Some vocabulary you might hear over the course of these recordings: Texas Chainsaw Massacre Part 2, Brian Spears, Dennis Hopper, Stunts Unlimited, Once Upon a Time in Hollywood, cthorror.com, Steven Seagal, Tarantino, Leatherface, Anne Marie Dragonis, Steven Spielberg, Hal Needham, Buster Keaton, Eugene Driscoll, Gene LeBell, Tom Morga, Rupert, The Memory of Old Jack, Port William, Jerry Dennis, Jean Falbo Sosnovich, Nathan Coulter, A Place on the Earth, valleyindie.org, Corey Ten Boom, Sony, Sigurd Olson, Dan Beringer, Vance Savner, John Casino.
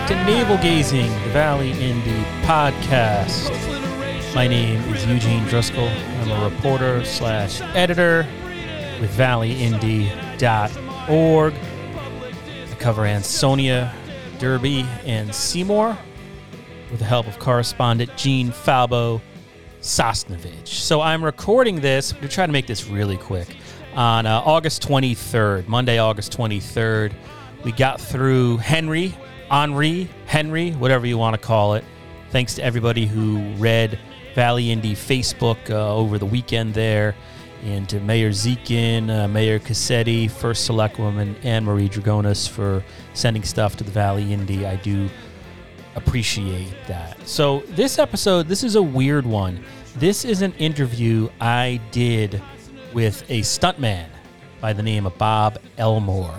back to Navel Gazing, the Valley Indie Podcast. My name is Eugene Driscoll. I'm a reporter slash editor with valleyindie.org. I cover Ansonia, Derby, and Seymour with the help of correspondent Jean Falbo Sosnovich. So I'm recording this. We're trying to make this really quick. On August 23rd, Monday, August 23rd, we got through Henry, whatever you want to call it. Thanks to everybody who read Valley Indie Facebook over the weekend there, and to Mayor Zekin, Mayor Cassetti, First Selectwoman Anne Marie Dragonis for sending stuff to the Valley Indie. I do appreciate that. So this episode, this is a weird one. This is an interview I did with a stuntman by the name of Bob Elmore.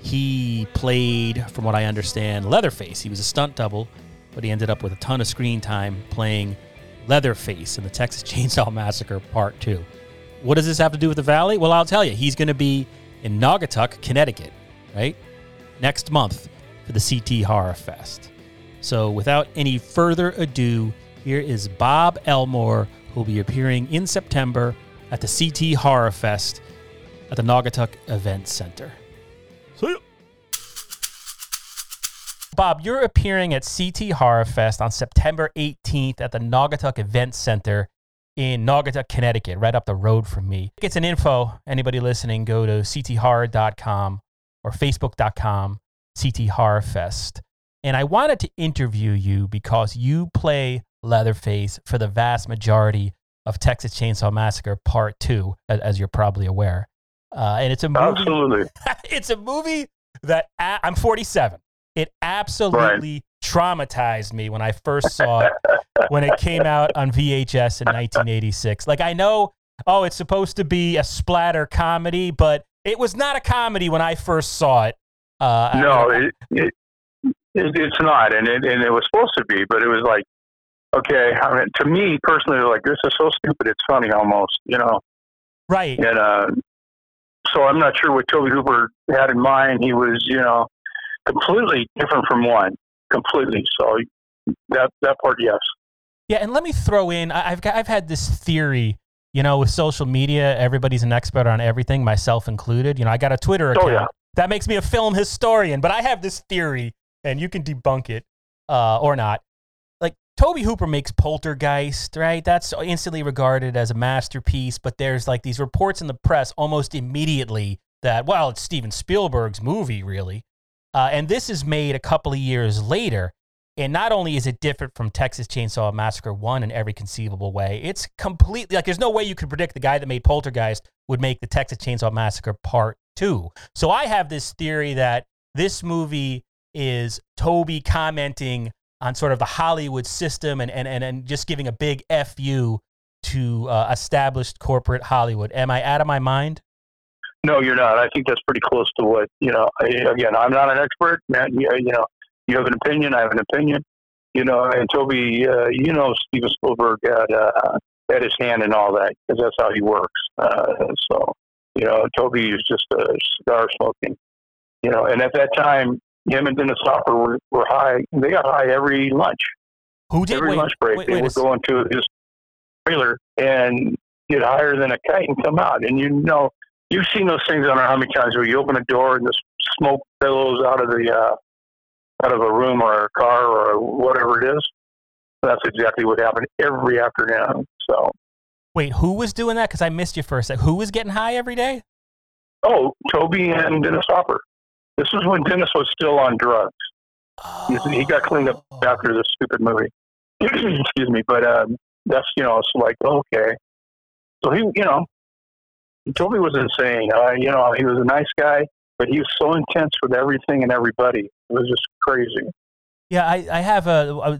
He played, from what I understand, Leatherface. He was a stunt double, but he ended up with a ton of screen time playing Leatherface in the Texas Chainsaw Massacre Part 2. What does this have to do with the Valley? Well, I'll tell you. He's going to be in Naugatuck, Connecticut, right, next month for the CT Horror Fest. So without any further ado, here is Bob Elmore, who will be appearing in September at the CT Horror Fest at the Naugatuck Event Center. See ya. Bob, you're appearing at CT Horror Fest on September 18th at the Naugatuck Event Center in Naugatuck, Connecticut, right up the road from me. It's an info. Anybody listening, go to cthorror.com or facebook.com, CT Horror Fest. And I wanted to interview you because you play Leatherface for the vast majority of Texas Chainsaw Massacre Part 2, as you're probably aware. And it's a movie. Absolutely. It's a movie that I'm 47. It absolutely traumatized me when I first saw it, when it came out on VHS in 1986. Like, I know, oh, it's supposed to be a splatter comedy, but it was not a comedy when I first saw it. No, it's not. And it was supposed to be, but it was like, okay, I mean, to me personally, like, this is so stupid, it's funny almost, you know? Right. And so I'm not sure what Tobe Hooper had in mind. He was, you know, completely different from one, completely. So that part, yes. Yeah, and let me throw in, I've had this theory, you know, with social media, everybody's an expert on everything, myself included. You know, I got a Twitter account. Oh, yeah. That makes me a film historian, but I have this theory, and you can debunk it or not. Tobe Hooper makes Poltergeist, right? That's instantly regarded as a masterpiece, but there's like these reports in the press almost immediately that, well, it's Steven Spielberg's movie, really. And this is made a couple of years later, and not only is it different from Texas Chainsaw Massacre 1 in every conceivable way, it's completely, like, there's no way you could predict the guy that made Poltergeist would make the Texas Chainsaw Massacre Part 2. So I have this theory that this movie is Tobe commenting on sort of the Hollywood system and just giving a big F you to established corporate Hollywood. Am I out of my mind? No, you're not. I think that's pretty close to what, you know, again, I'm not an expert, man. You know, you have an opinion, I have an opinion, you know, and Tobe, you know, Steven Spielberg had his hand in all that because that's how he works. So, you know, Tobe is just a cigar smoking, you know, and at that time, him and Dennis Hopper were high. They got high every lunch. Who did? Every lunch break. They would go into his trailer and get higher than a kite and come out. And you know, you've seen those things, I don't know how many times, where you open a door and the smoke billows out of a room or a car or whatever it is. That's exactly what happened every afternoon. So, wait, who was doing that? Because I missed you for a sec. Who was getting high every day? Oh, Tobe and Dennis Hopper. This is when Dennis was still on drugs. Oh. He got cleaned up after this stupid movie. Excuse me. But that's, you know, it's like, okay. So he, you know, he told me he was insane. You know, he was a nice guy, but he was so intense with everything and everybody. It was just crazy. Yeah, I have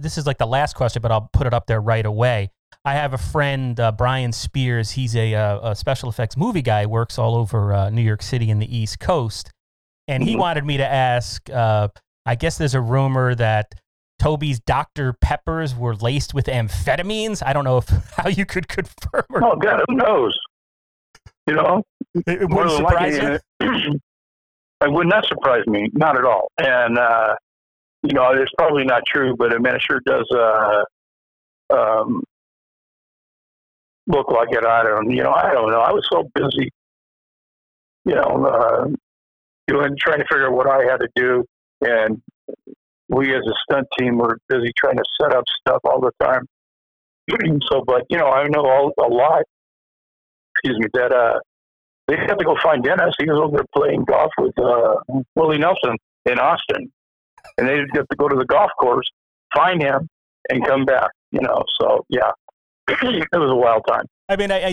this is like the last question, but I'll put it up there right away. I have a friend, Brian Spears. He's a special effects movie guy, works all over New York City and the East Coast. And he wanted me to ask, I guess there's a rumor that Tobe's Dr. Peppers were laced with amphetamines. I don't know how you could confirm or not. Oh, God, who knows? You know? It wouldn't surprise you? It would not surprise me. Not at all. And you know, it's probably not true, but I mean, it sure does look like it. I don't know. I was so busy, you know, trying to figure out what I had to do, and we as a stunt team were busy trying to set up stuff all the time. So, but you know, I know a lot. Excuse me. That they had to go find Dennis. He was over there playing golf with Willie Nelson in Austin, and they had to go to the golf course, find him, and come back. You know, so yeah, it was a wild time. I mean, I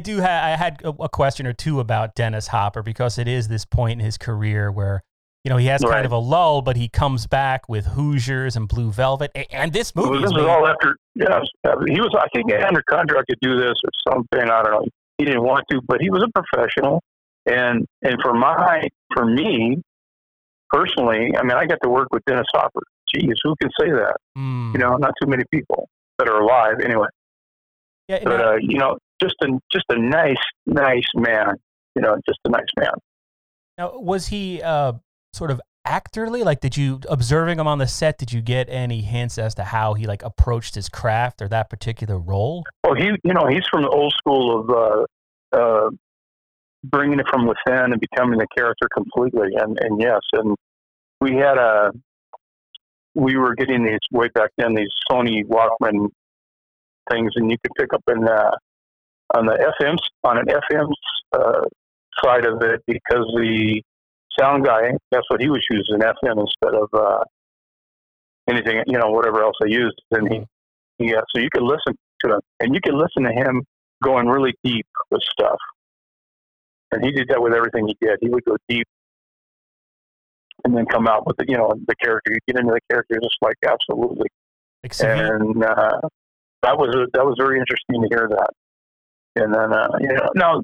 had a question or two about Dennis Hopper, because it is this point in his career where, you know, he has kind of a lull, but he comes back with Hoosiers and Blue Velvet, and this movie. Well, this is all after. Yeah, he was. I think under contract to do this or something. I don't know. He didn't want to, but he was a professional, and for me personally, I mean, I got to work with Dennis Hopper. Jeez, who can say that? You know, not too many people that are alive, anyway. Yeah, but you know, just a nice man. You know, just a nice man. Now, was he sort of actorly? Like, observing him on the set, did you get any hints as to how he like approached his craft or that particular role? Well, he's from the old school of bringing it from within and becoming the character completely. And yes, and we had we were getting these way back then, these Sony Walkman things, and you could pick up on an FM side of it, because the sound guy, that's what he was using, FM instead of anything, you know, whatever else they used. And so you could listen to him, and you could listen to him going really deep with stuff. And he did that with everything he did. He would go deep and then come out with the, you know, the character. You get into the character just like absolutely. And that was very interesting to hear that. And then you know, now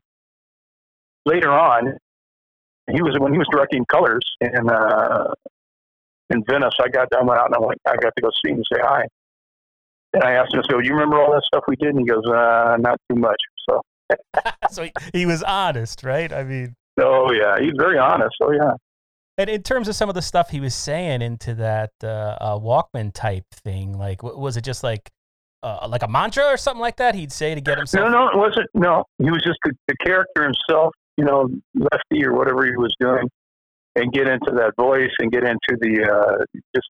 later on, when he was directing Colors in Venice, I went out and I got to go see him and say hi. And I asked him, so you remember all that stuff we did? And he goes, not too much. So so he was honest, right? I mean, oh yeah, he's very honest. Oh yeah. And in terms of some of the stuff he was saying into that Walkman type thing, like was it just like a mantra or something like that he'd say to get himself? No, it wasn't. No, he was just the character himself, you know, Lefty or whatever he was doing, and get into that voice and get into the just,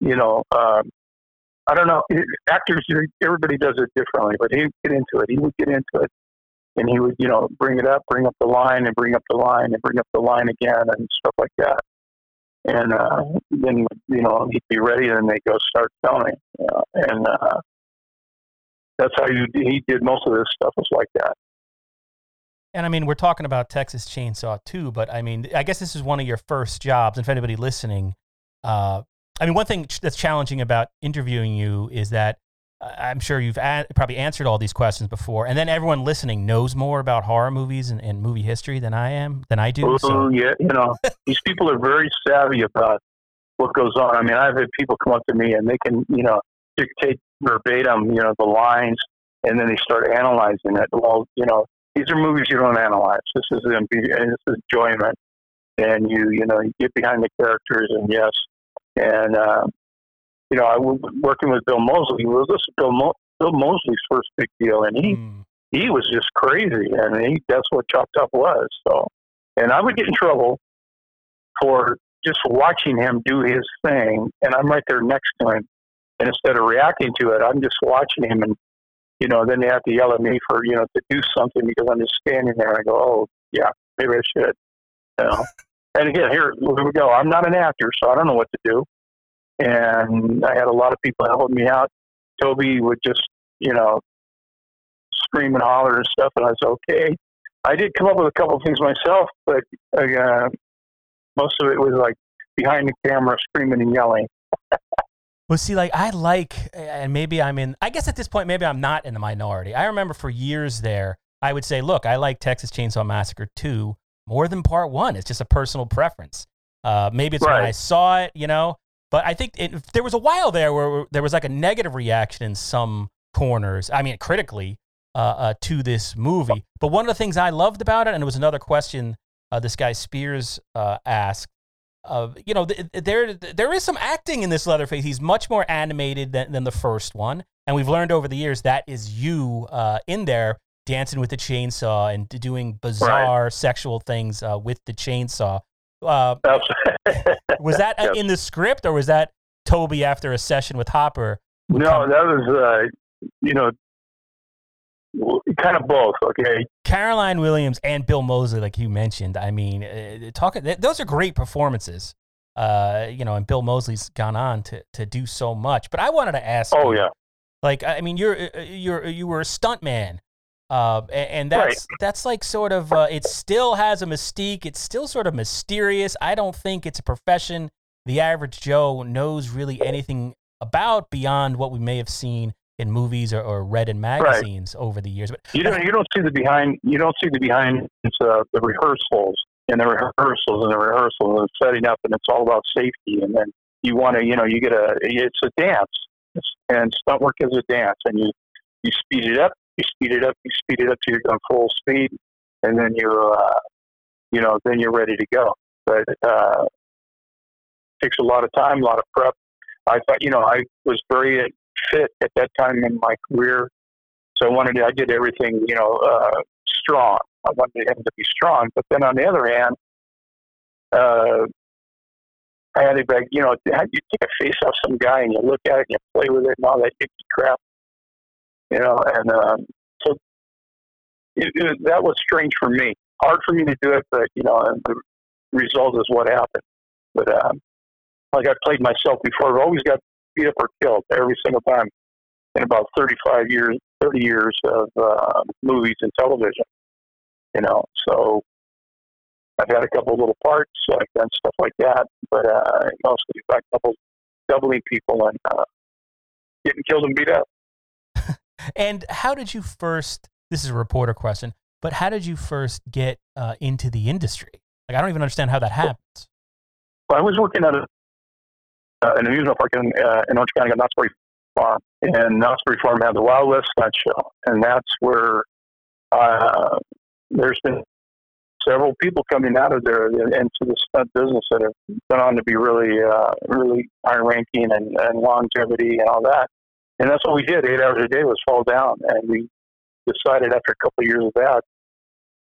you know, I don't know. Actors, everybody does it differently, but he would get into it. He would get into it, and he would, you know, bring it up, bring up the line, and bring up the line, and bring up the line again, and stuff like that. And then, you know, he'd be ready, and they go start filming. You know? And that's how he did most of this stuff, was like that. And I mean, we're talking about Texas Chainsaw 2, but I mean, I guess this is one of your first jobs. And if anybody listening, I mean, one thing that's challenging about interviewing you is that I'm sure you've probably answered all these questions before, and then everyone listening knows more about horror movies and movie history than I do. Oh, so. Yeah, you know, these people are very savvy about what goes on. I mean, I've had people come up to me, and they can, you know, dictate verbatim, you know, the lines, and then they start analyzing it. Well, you know, these are movies you don't analyze. This is enjoyment, and you know, you get behind the characters, and yes. And, you know, I was working with Bill Mosley. Bill Mosley's first big deal, and he was just crazy. And that's what Chop Top was. So, and I would get in trouble for just watching him do his thing, and I'm right there next to him. And instead of reacting to it, I'm just watching him, and, you know, then they have to yell at me for, you know, to do something, because I'm just standing there. And I go, oh, yeah, maybe I should, you know. And again, here we go. I'm not an actor, so I don't know what to do. And I had a lot of people helping me out. Tobe would just, you know, scream and holler and stuff, and I was okay. I did come up with a couple of things myself, but most of it was like behind the camera, screaming and yelling. Well, see, like and maybe I guess at this point, maybe I'm not in the minority. I remember for years there, I would say, look, I like Texas Chainsaw Massacre 2 more than Part 1. It's just a personal preference. Maybe it's when I saw it, you know. But I think there was a while there where there was like a negative reaction in some corners, I mean, critically, to this movie. But one of the things I loved about it, and it was another question this guy Spears asked, you know, there is some acting in this Leatherface. He's much more animated than the first one. And we've learned over the years that is you in there dancing with the chainsaw and doing bizarre sexual things with the chainsaw. Was that in the script, or was that Tobe after a session with Hopper? That was, you know, kind of both. Okay, Caroline Williams and Bill Mosley, like you mentioned. I mean, those are great performances. You know, and Bill Mosley's gone on to do so much. But I wanted to ask. Oh yeah. Like, I mean, you were a stuntman, and that's like sort of it still has a mystique. It's still sort of mysterious. I don't think it's a profession the average Joe knows really anything about beyond what we may have seen in movies or read in magazines over the years. But you don't see the behind. You don't see the behind. It's the rehearsals and the rehearsals and the rehearsals and setting up, and it's all about safety. And then you want to, you know, you get it's a dance. And stunt work is a dance, and you speed it up, till you're done full speed, and then you're ready to go. But it takes a lot of time, a lot of prep. I thought, you know, I was very fit at that time in my career, so I did everything, you know, strong. I wanted him to be strong, but then on the other hand, I had it back, you know, you take a face off some guy and you look at it and you play with it and all that icky crap, you know, and so that was strange for me. Hard for me to do it, but, you know, and the result is what happened. But like I played myself before, I've always got beat up or killed every single time in about 30 years of movies and television, you know, so... I've had a couple of little parts, so I've done stuff like that, but mostly I've got doubling people and getting killed and beat up. And how did you first, this is a reporter question, but how did you first get into the industry? Like, I don't even understand how that happens. Well, I was working at an amusement park in Orange County, Knott's Berry Farm, and Knott's Berry Farm had the Wild West Stunt Show, and that's where there's been several people coming out of there into the stunt business that have gone on to be really, really high ranking and longevity and all that. And that's what we did. 8 hours a day was fall down. And we decided after a couple of years of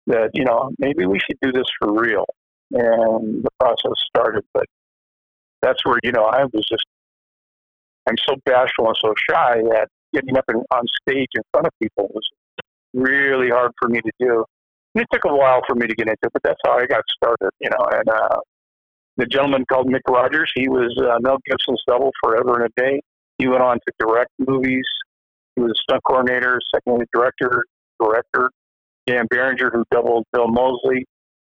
that, you know, maybe we should do this for real. And the process started, but that's where, you know, I'm so bashful and so shy that getting up on stage in front of people was really hard for me to do. It took a while for me to get into it, but that's how I got started, you know. And the gentleman called Mick Rogers, he was Mel Gibson's double forever and a day. He went on to direct movies. He was a stunt coordinator, second unit director. Dan Beringer, who doubled Bill Mosley,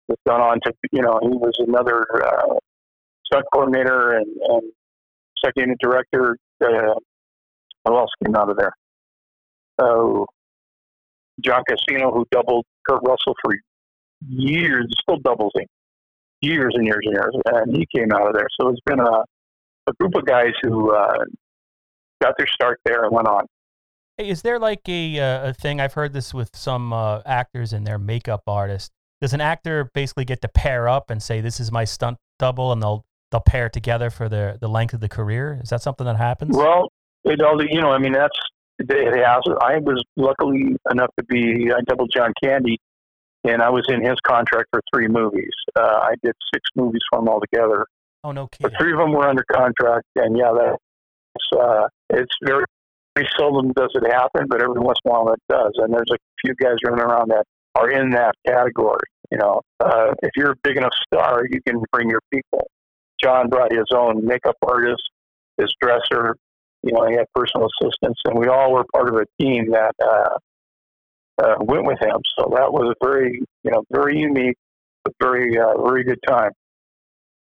was gone on to, you know, he was another stunt coordinator and second unit director. Who else came out of there? Oh, John Casino, who doubled Kurt Russell for years, still doubles him, years and years and years, and he came out of there. So it's been a group of guys who got their start there and went on. Hey, is there like a thing, I've heard this with some actors and their makeup artists, does an actor basically get to pair up and say, this is my stunt double, and they'll pair together for the length of the career? Is that something that happens? Well, it all, you know, I mean, that's, I was luckily enough to be, I doubled John Candy, and I was in his contract for 3 movies. I did 6 movies for him altogether. Oh, no kidding. But 3 of them were under contract, and yeah, it's very, very seldom does it happen, but every once in a while it does. And there's a few guys running around that are in that category. You know, if you're a big enough star, you can bring your people. John brought his own makeup artist, his dresser. You know, he had personal assistants, and we all were part of a team that went with him. So that was a very, you know, very unique, but very, very good time.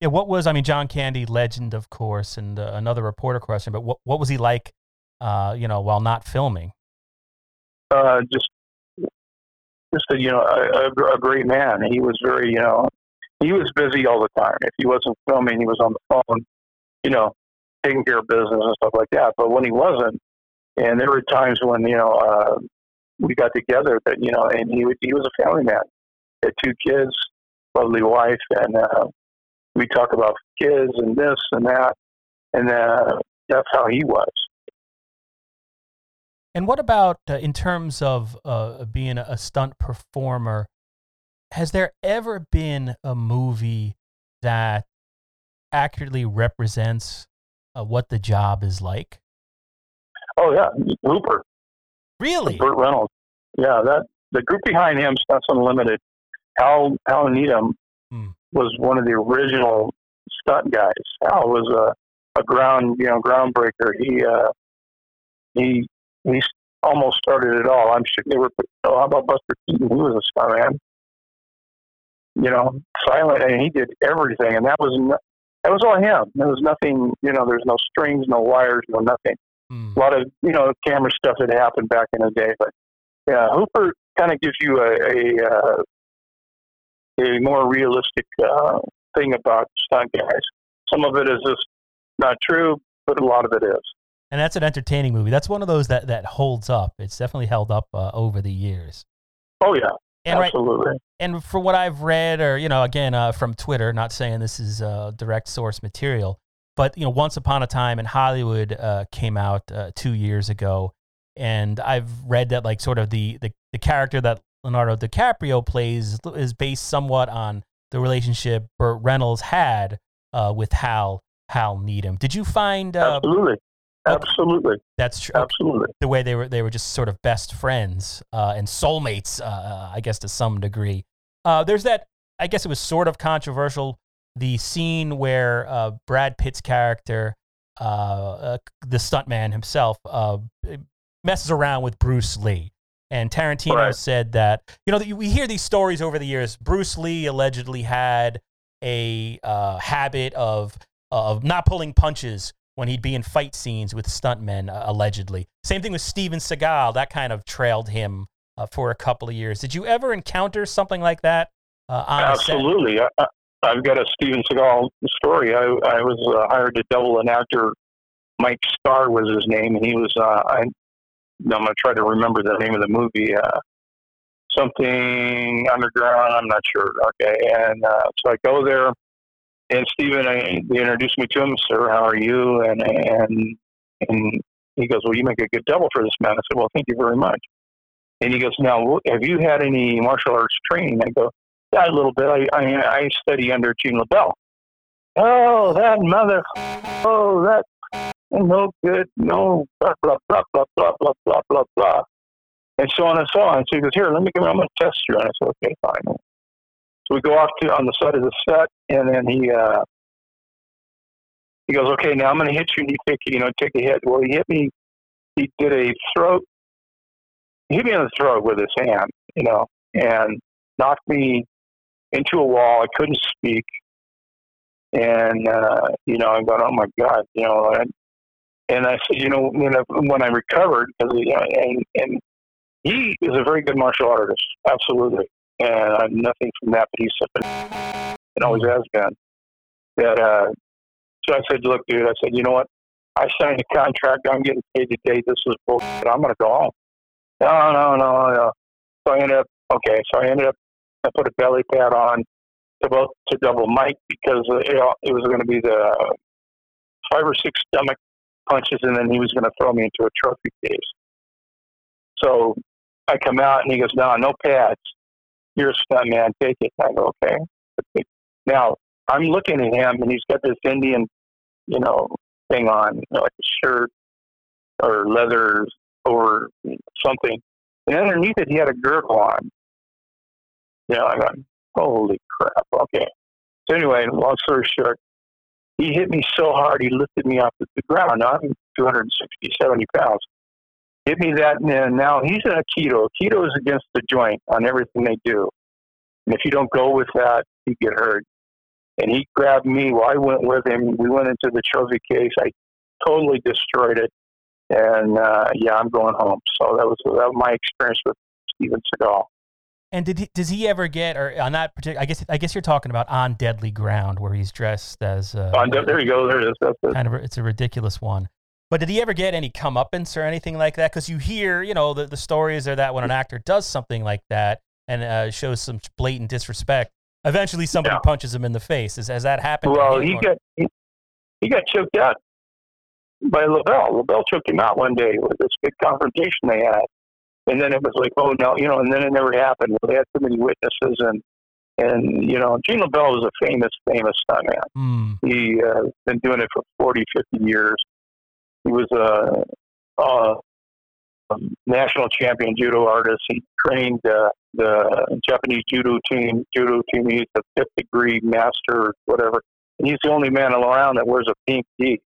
Yeah, what was, I mean, John Candy, legend, of course, and another reporter question, but what was he like, you know, while not filming? Just a, you know, a great man. He was very, you know, he was busy all the time. If he wasn't filming, he was on the phone, you know, taking care of business and stuff like that. But when he wasn't, and there were times when, you know, we got together, but, you know, and he was a family man. He had 2 kids, lovely wife, and we talk about kids and this and that, and that's how he was. And what about in terms of being a stunt performer? Has there ever been a movie that accurately represents what the job is like? Oh yeah, Rupert. Really? Burt Reynolds. Yeah, that the group behind him, Stunts Unlimited. Hal Needham was one of the original stunt guys. Hal was a groundbreaker. He almost started it all. I'm sure they were. Oh, how about Buster Keaton? He was a stuntman. You know, silent, and he did everything, and that was all him. There was nothing. You know, there's no strings, no wires, no nothing. A lot of, you know, camera stuff that happened back in the day, but yeah, Hooper kind of gives you a more realistic thing about stunt guys. Some of it is just not true, but a lot of it is. And that's an entertaining movie. That's one of those that holds up. It's definitely held up over the years. Oh yeah, and absolutely. Right, and for what I've read, or you know, again from Twitter, not saying this is direct source material. But, you know, Once Upon a Time in Hollywood came out 2 years ago, and I've read that, like, sort of the character that Leonardo DiCaprio plays is based somewhat on the relationship Burt Reynolds had with Hal Needham. Did you find... Absolutely. Okay, that's true. Absolutely. Okay, the way they were just sort of best friends and soulmates, I guess, to some degree. There's that, I guess it was sort of controversial, the scene where Brad Pitt's character, the stuntman himself, messes around with Bruce Lee. And Tarantino said that, you know, we hear these stories over the years. Bruce Lee allegedly had a habit of not pulling punches when he'd be in fight scenes with stuntmen, allegedly. Same thing with Steven Seagal. That kind of trailed him for a couple of years. Did you ever encounter something like that? Absolutely. I've got a Steven Seagal story. I was hired to double an actor. Mike Starr was his name, and he was, I'm going to try to remember the name of the movie, something underground, I'm not sure. Okay, and so I go there, and Steven, they introduced me to him. Sir, how are you? And he goes, well, you make a good double for this man. I said, well, thank you very much. And he goes, now, have you had any martial arts training? I go, yeah, a little bit. I study under Gene LeBell. Oh, that mother! Oh, that no good. No blah blah blah blah blah blah blah blah blah, and so on and so on. So he goes, here, let me come. I'm gonna test you. And I said, okay, fine. So we go off to on the side of the set, and then he goes, okay, now I'm gonna hit you, and you take a hit. Well, he hit me. He did a throat. He hit me in the throat with his hand, you know, and knocked me into a wall. I couldn't speak. And, you know, I got, oh my God, you know, and I said, you know, when I recovered, and he is a very good martial artist. Absolutely. And I'm nothing from that, but he's something and always has been that. So I said, look, dude, I said, you know what? I signed a contract. I'm getting paid today. This is bullshit. I'm going to go home. No. So I ended up, I put a belly pad on to double Mike because it was going to be the 5 or 6 stomach punches, and then he was going to throw me into a trophy case. So I come out, and he goes, no pads. You're a stunt man. Take it. I go, okay. Now, I'm looking at him, and he's got this Indian, you know, thing on, you know, like a shirt or leather or something. And underneath it, he had a girdle on. Yeah, I got, holy crap, okay. So anyway, long story short, he hit me so hard, he lifted me off the ground. Now I'm 260, 70 pounds. Hit me that, and now he's in a keto. Keto is against the joint on everything they do. And if you don't go with that, you get hurt. And he grabbed me. Well, I went with him. We went into the trophy case. I totally destroyed it. And, yeah, I'm going home. So that was my experience with Steven Seagal. And does he ever get, or on that particular? I guess you're talking about On Deadly Ground, where he's dressed as. There you go. There it is. That's it. Kind of, it's a ridiculous one. But did he ever get any comeuppance or anything like that? Because you hear, you know, the stories are that when an actor does something like that and shows some blatant disrespect, Eventually, somebody punches him in the face. Has that happened? Well, he got choked out by LeBell. LeBell choked him out one day with this big confrontation they had, and then it was like, oh no, you know, and then it never happened. Well, they had too many witnesses, and you know, Gene LeBell was a famous stuntman. Mm. He been doing it for 40, 50 years. He was a national champion judo artist. He trained the Japanese judo team. He's a fifth degree master, whatever. And he's the only man around that wears a pink D.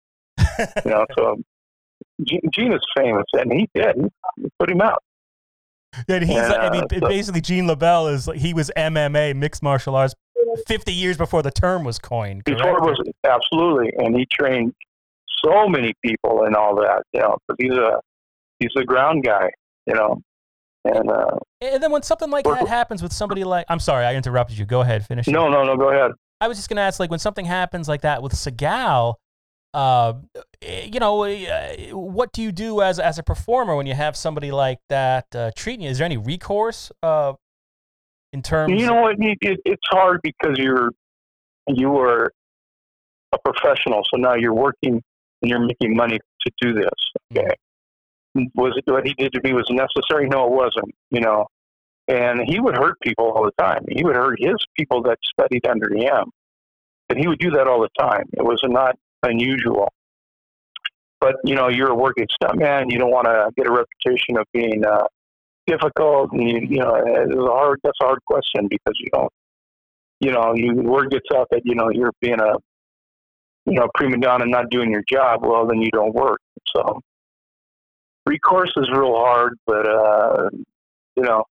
You know, so Gene is famous, and he did. He put him out. And he's, I mean, basically Gene LeBell is, he was MMA, mixed martial arts, 50 years before the term was coined. Before it was, absolutely. And he trained so many people and all that, you know, because he's a ground guy, you know. And then when something like that happens with somebody like, I'm sorry, I interrupted you. Go ahead, finish. No, go ahead. I was just going to ask, like, when something happens like that with Seagal, you know, what do you do as a performer when you have somebody like that treating you? Is there any recourse in terms? You know what? It's hard because you are a professional, so now you're working and you're making money to do this. Okay, was it what he did to me was necessary? No, it wasn't. You know, and he would hurt people all the time. He would hurt his people that studied under him, and he would do that all the time. It was not unusual, but you know, you're a working stuntman. You don't want to get a reputation of being difficult, and you know that's a hard question, because you don't, you know, word gets out that you know you're being a, you know, prima donna and not doing your job. Well, then you don't work. So recourse is real hard, but you know,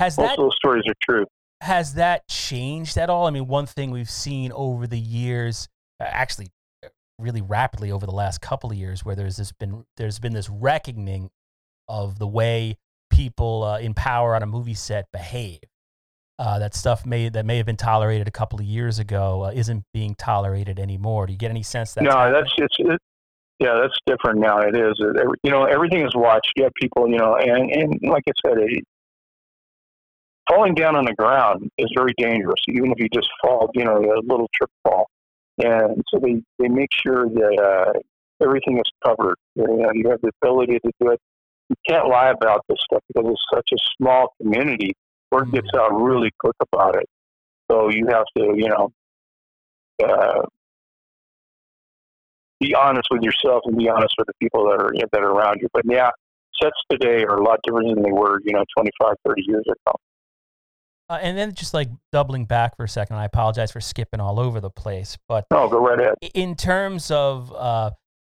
most of those stories are true. Has that changed at all? I mean, one thing we've seen over the years, actually, really rapidly over the last couple of years, where there's been this reckoning of the way people in power on a movie set behave. That stuff may have been tolerated a couple of years ago isn't being tolerated anymore. Do you get any sense that? No, that's different now. It is. You know, everything is watched. You have people, you know, and like I said, falling down on the ground is very dangerous. Even if you just fall, you know, a little trip fall. And so they make sure that everything is covered. You know, you have the ability to do it. You can't lie about this stuff because it's such a small community. Word gets out really quick about it. So you have to, you know, be honest with yourself and be honest with the people that are around you. But yeah, sets today are a lot different than they were, you know, 25, 30 years ago. And then just like doubling back for a second, I apologize for skipping all over the place, but go right ahead. In terms of,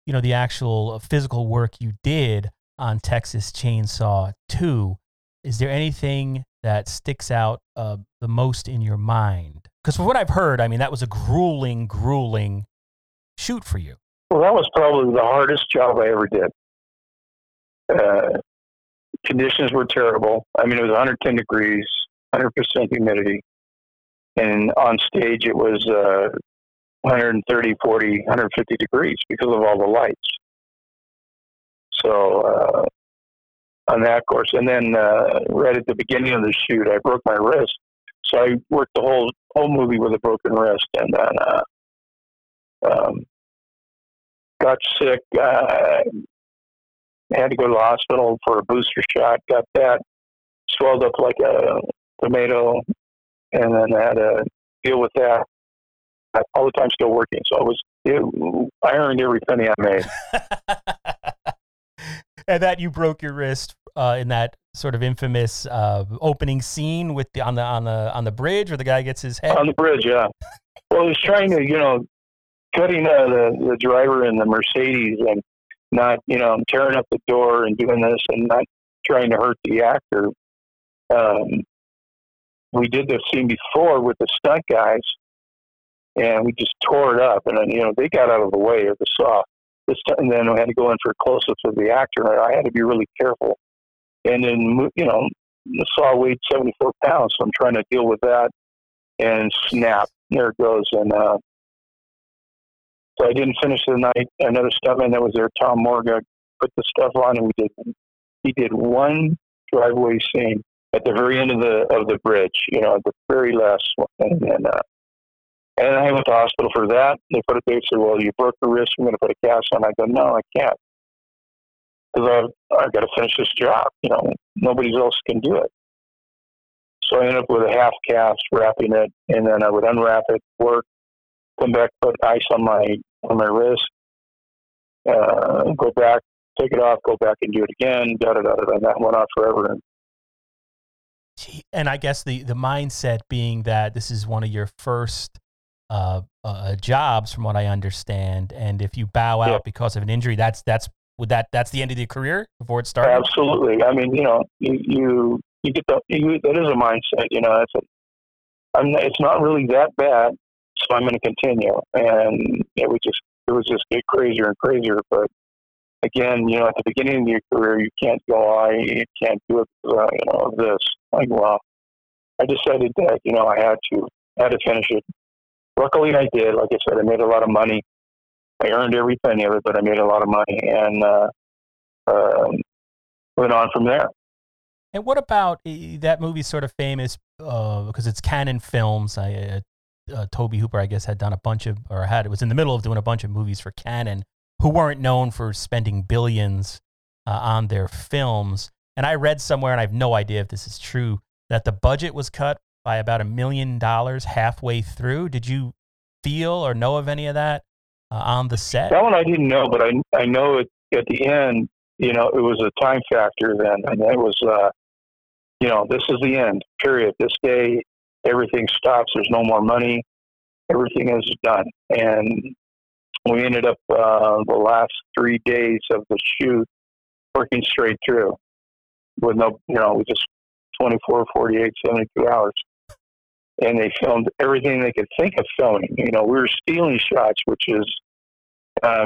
you know, the actual physical work you did on Texas Chainsaw 2, is there anything that sticks out the most in your mind? Because from what I've heard, I mean, that was a grueling, grueling shoot for you. Well, that was probably the hardest job I ever did. Conditions were terrible. I mean, it was 110 degrees. 100% humidity, and on stage it was 130, 40, 150 degrees because of all the lights. So on that course, and then right at the beginning of the shoot, I broke my wrist, so I worked the whole movie with a broken wrist, and then got sick. I had to go to the hospital for a booster shot. Got that. Swelled up like a tomato, and then I had to deal with that all the time, still working. So I earned every penny I made. And that you broke your wrist in that sort of infamous opening scene with on the bridge, where the guy gets his head on the bridge. Yeah. Well, he was trying to, you know, cutting the driver in the Mercedes and not, you know, tearing up the door and doing this and not trying to hurt the actor. We did this scene before with the stunt guys, and we just tore it up. And then, you know, they got out of the way of the saw. And then I had to go in for close-ups of the actor, and I had to be really careful. And then, you know, the saw weighed 74 pounds, so I'm trying to deal with that. And snap, there it goes. And so I didn't finish the night. Another stuntman that was there, Tom Morga, put the stuff on, and he did one driveway scene. at the very end of the bridge, you know, at the very last one. And I went to the hospital for that. They said, well, you broke your wrist. We're going to put a cast on. I go, no, I can't. Because I've got to finish this job. You know, nobody else can do it. So I ended up with a half cast, wrapping it, and then I would unwrap it, work, come back, put ice on my wrist, go back, take it off, go back and do it again, and that went on forever. And I guess the mindset being that this is one of your first jobs, from what I understand, and if you bow out because of an injury, that's the end of your career before it started? Absolutely. I mean, you know, you get that is a mindset, you know. It's not really that bad, so I'm going to continue. And it would just get crazier and crazier. But again, you know, at the beginning of your career, you can't go, I can't do it, you know, this. Like, well, I decided that, you know, I had to finish it. Luckily, I did. Like I said, I made a lot of money. I earned every penny of it, but I made a lot of money, and went on from there. And what about that movie? Sort of famous because it's Cannon Films. Tobe Hooper, I guess, had done a bunch of, was in the middle of doing a bunch of movies for Cannon, who weren't known for spending billions on their films. And I read somewhere, and I have no idea if this is true, that the budget was cut by about $1 million halfway through. Did you feel or know of any of that on the set? That one I didn't know, but I know it, at the end, you know, it was a time factor then, and it was, you know, this is the end, period. This day, everything stops. There's no more money. Everything is done. And we ended up the last 3 days of the shoot working straight through with no, you know, we just 24, 48, 72 hours. And they filmed everything they could think of filming. You know, we were stealing shots, which is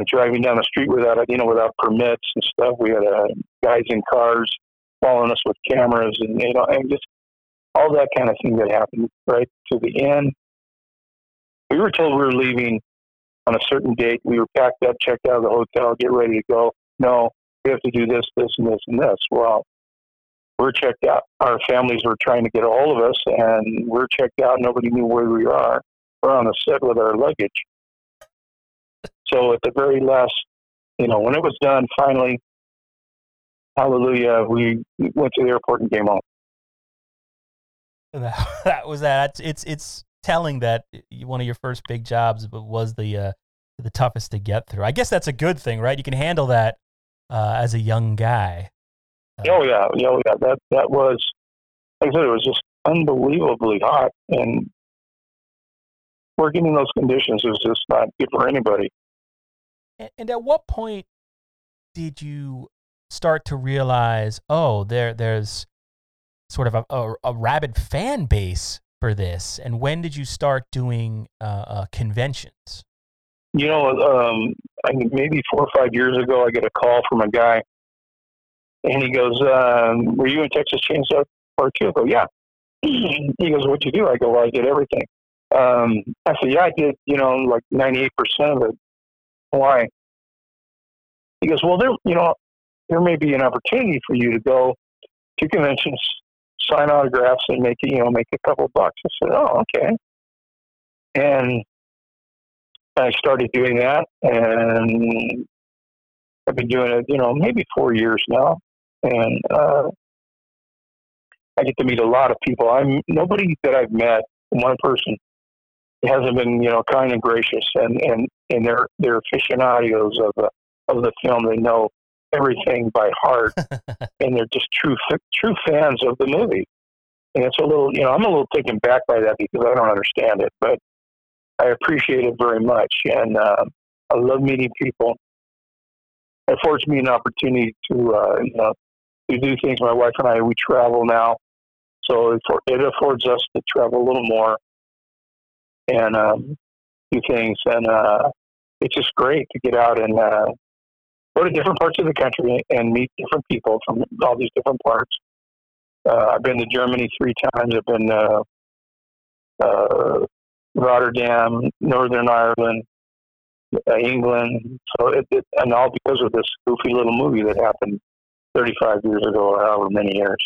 driving down the street without permits and stuff. We had guys in cars following us with cameras, and you know, and just all that kind of thing that happened right to the end. We were told we were leaving on a certain date. We were packed up, checked out of the hotel, get ready to go. No, we have to do this, this, and this, and this. Well, we're checked out. Our families were trying to get a hold of us, and we're checked out. Nobody knew where we are. We're on the set with our luggage. So at the very last, you know, when it was done, finally, hallelujah, we went to the airport and came home. That was that. It's telling that one of your first big jobs was the toughest to get through. I guess that's a good thing, right? You can handle that as a young guy. Oh yeah. That was, like I said, it was just unbelievably hot, and working in those conditions is just not good for anybody. And at what point did you start to realize, oh, there's sort of a rabid fan base for this? And when did you start doing conventions? You know, I think maybe 4 or 5 years ago, I get a call from a guy. And he goes, were you in Texas Chainsaw Part 2? I go, yeah. He goes, what'd you do? I go, well, I did everything. I said, yeah, I did, you know, like 98% of it. Why? He goes, well, there may be an opportunity for you to go to conventions, sign autographs, and make a couple bucks. I said, oh, okay. And I started doing that, and I've been doing it, you know, maybe 4 years now. And I get to meet a lot of people. Nobody that I've met, one person, hasn't been, you know, kind and gracious, and they're aficionados of the film. They know everything by heart, and they're just true fans of the movie. And it's a little, you know, I'm a little taken back by that because I don't understand it, but I appreciate it very much, and I love meeting people. It affords me an opportunity to, you know, to do things. My wife and I, we travel now, so it affords us to travel a little more and do things. And it's just great to get out and go to different parts of the country and meet different people from all these different parts. I've been to Germany 3 times. I've been to Rotterdam, Northern Ireland, England, so and all because of this goofy little movie that happened 35 years ago, or however many years.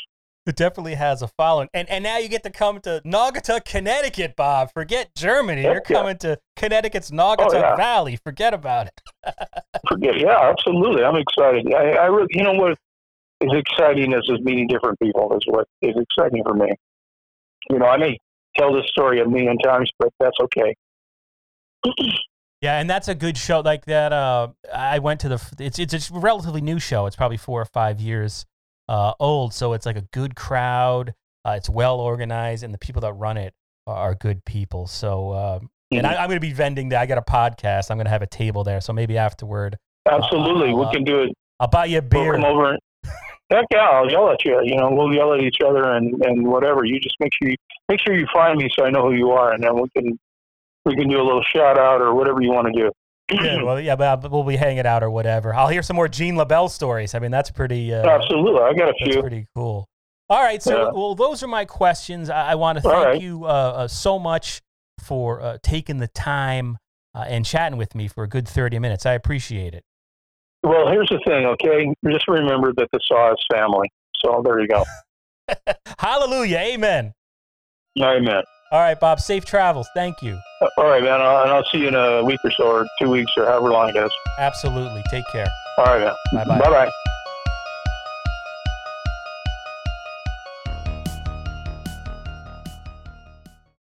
It definitely has a following. And now you get to come to Naugatuck, Connecticut, Bob. Forget Germany. Heck, you're coming to Connecticut's Naugatuck Valley. Forget about it. Yeah, absolutely. I'm excited. I really, you know what is exciting is meeting different people is what is exciting for me. You know, I may tell this story a million times, but that's okay. Yeah, and that's a good show. Like that, I went to it's a relatively new show. It's probably 4 or 5 years old, so it's like a good crowd. It's well organized, and the people that run it are good people. So, and I'm going to be vending that. I got a podcast. I'm going to have a table there, so maybe afterward. Absolutely, we can do it. I'll buy you a beer. We'll come over. Heck yeah, I'll yell at you. You know, we'll yell at each other and whatever. You just make sure you find me so I know who you are, and then we can do a little shout out or whatever you want to do. Yeah, well, but we'll be hanging out or whatever. I'll hear some more Gene LeBell stories. I mean, that's pretty. Absolutely, I got a few. That's pretty cool. All right, so well, those are my questions. I want to thank you so much for taking the time and chatting with me for a good 30 minutes. I appreciate it. Well, here's the thing, okay? Just remember that the Saw is family. So there you go. Hallelujah. Amen. Amen. All right, Bob. Safe travels. Thank you. All right, man. And I'll see you in a week or so, or 2 weeks, or however long it is. Absolutely. Take care. All right, man. Bye-bye. Bye-bye.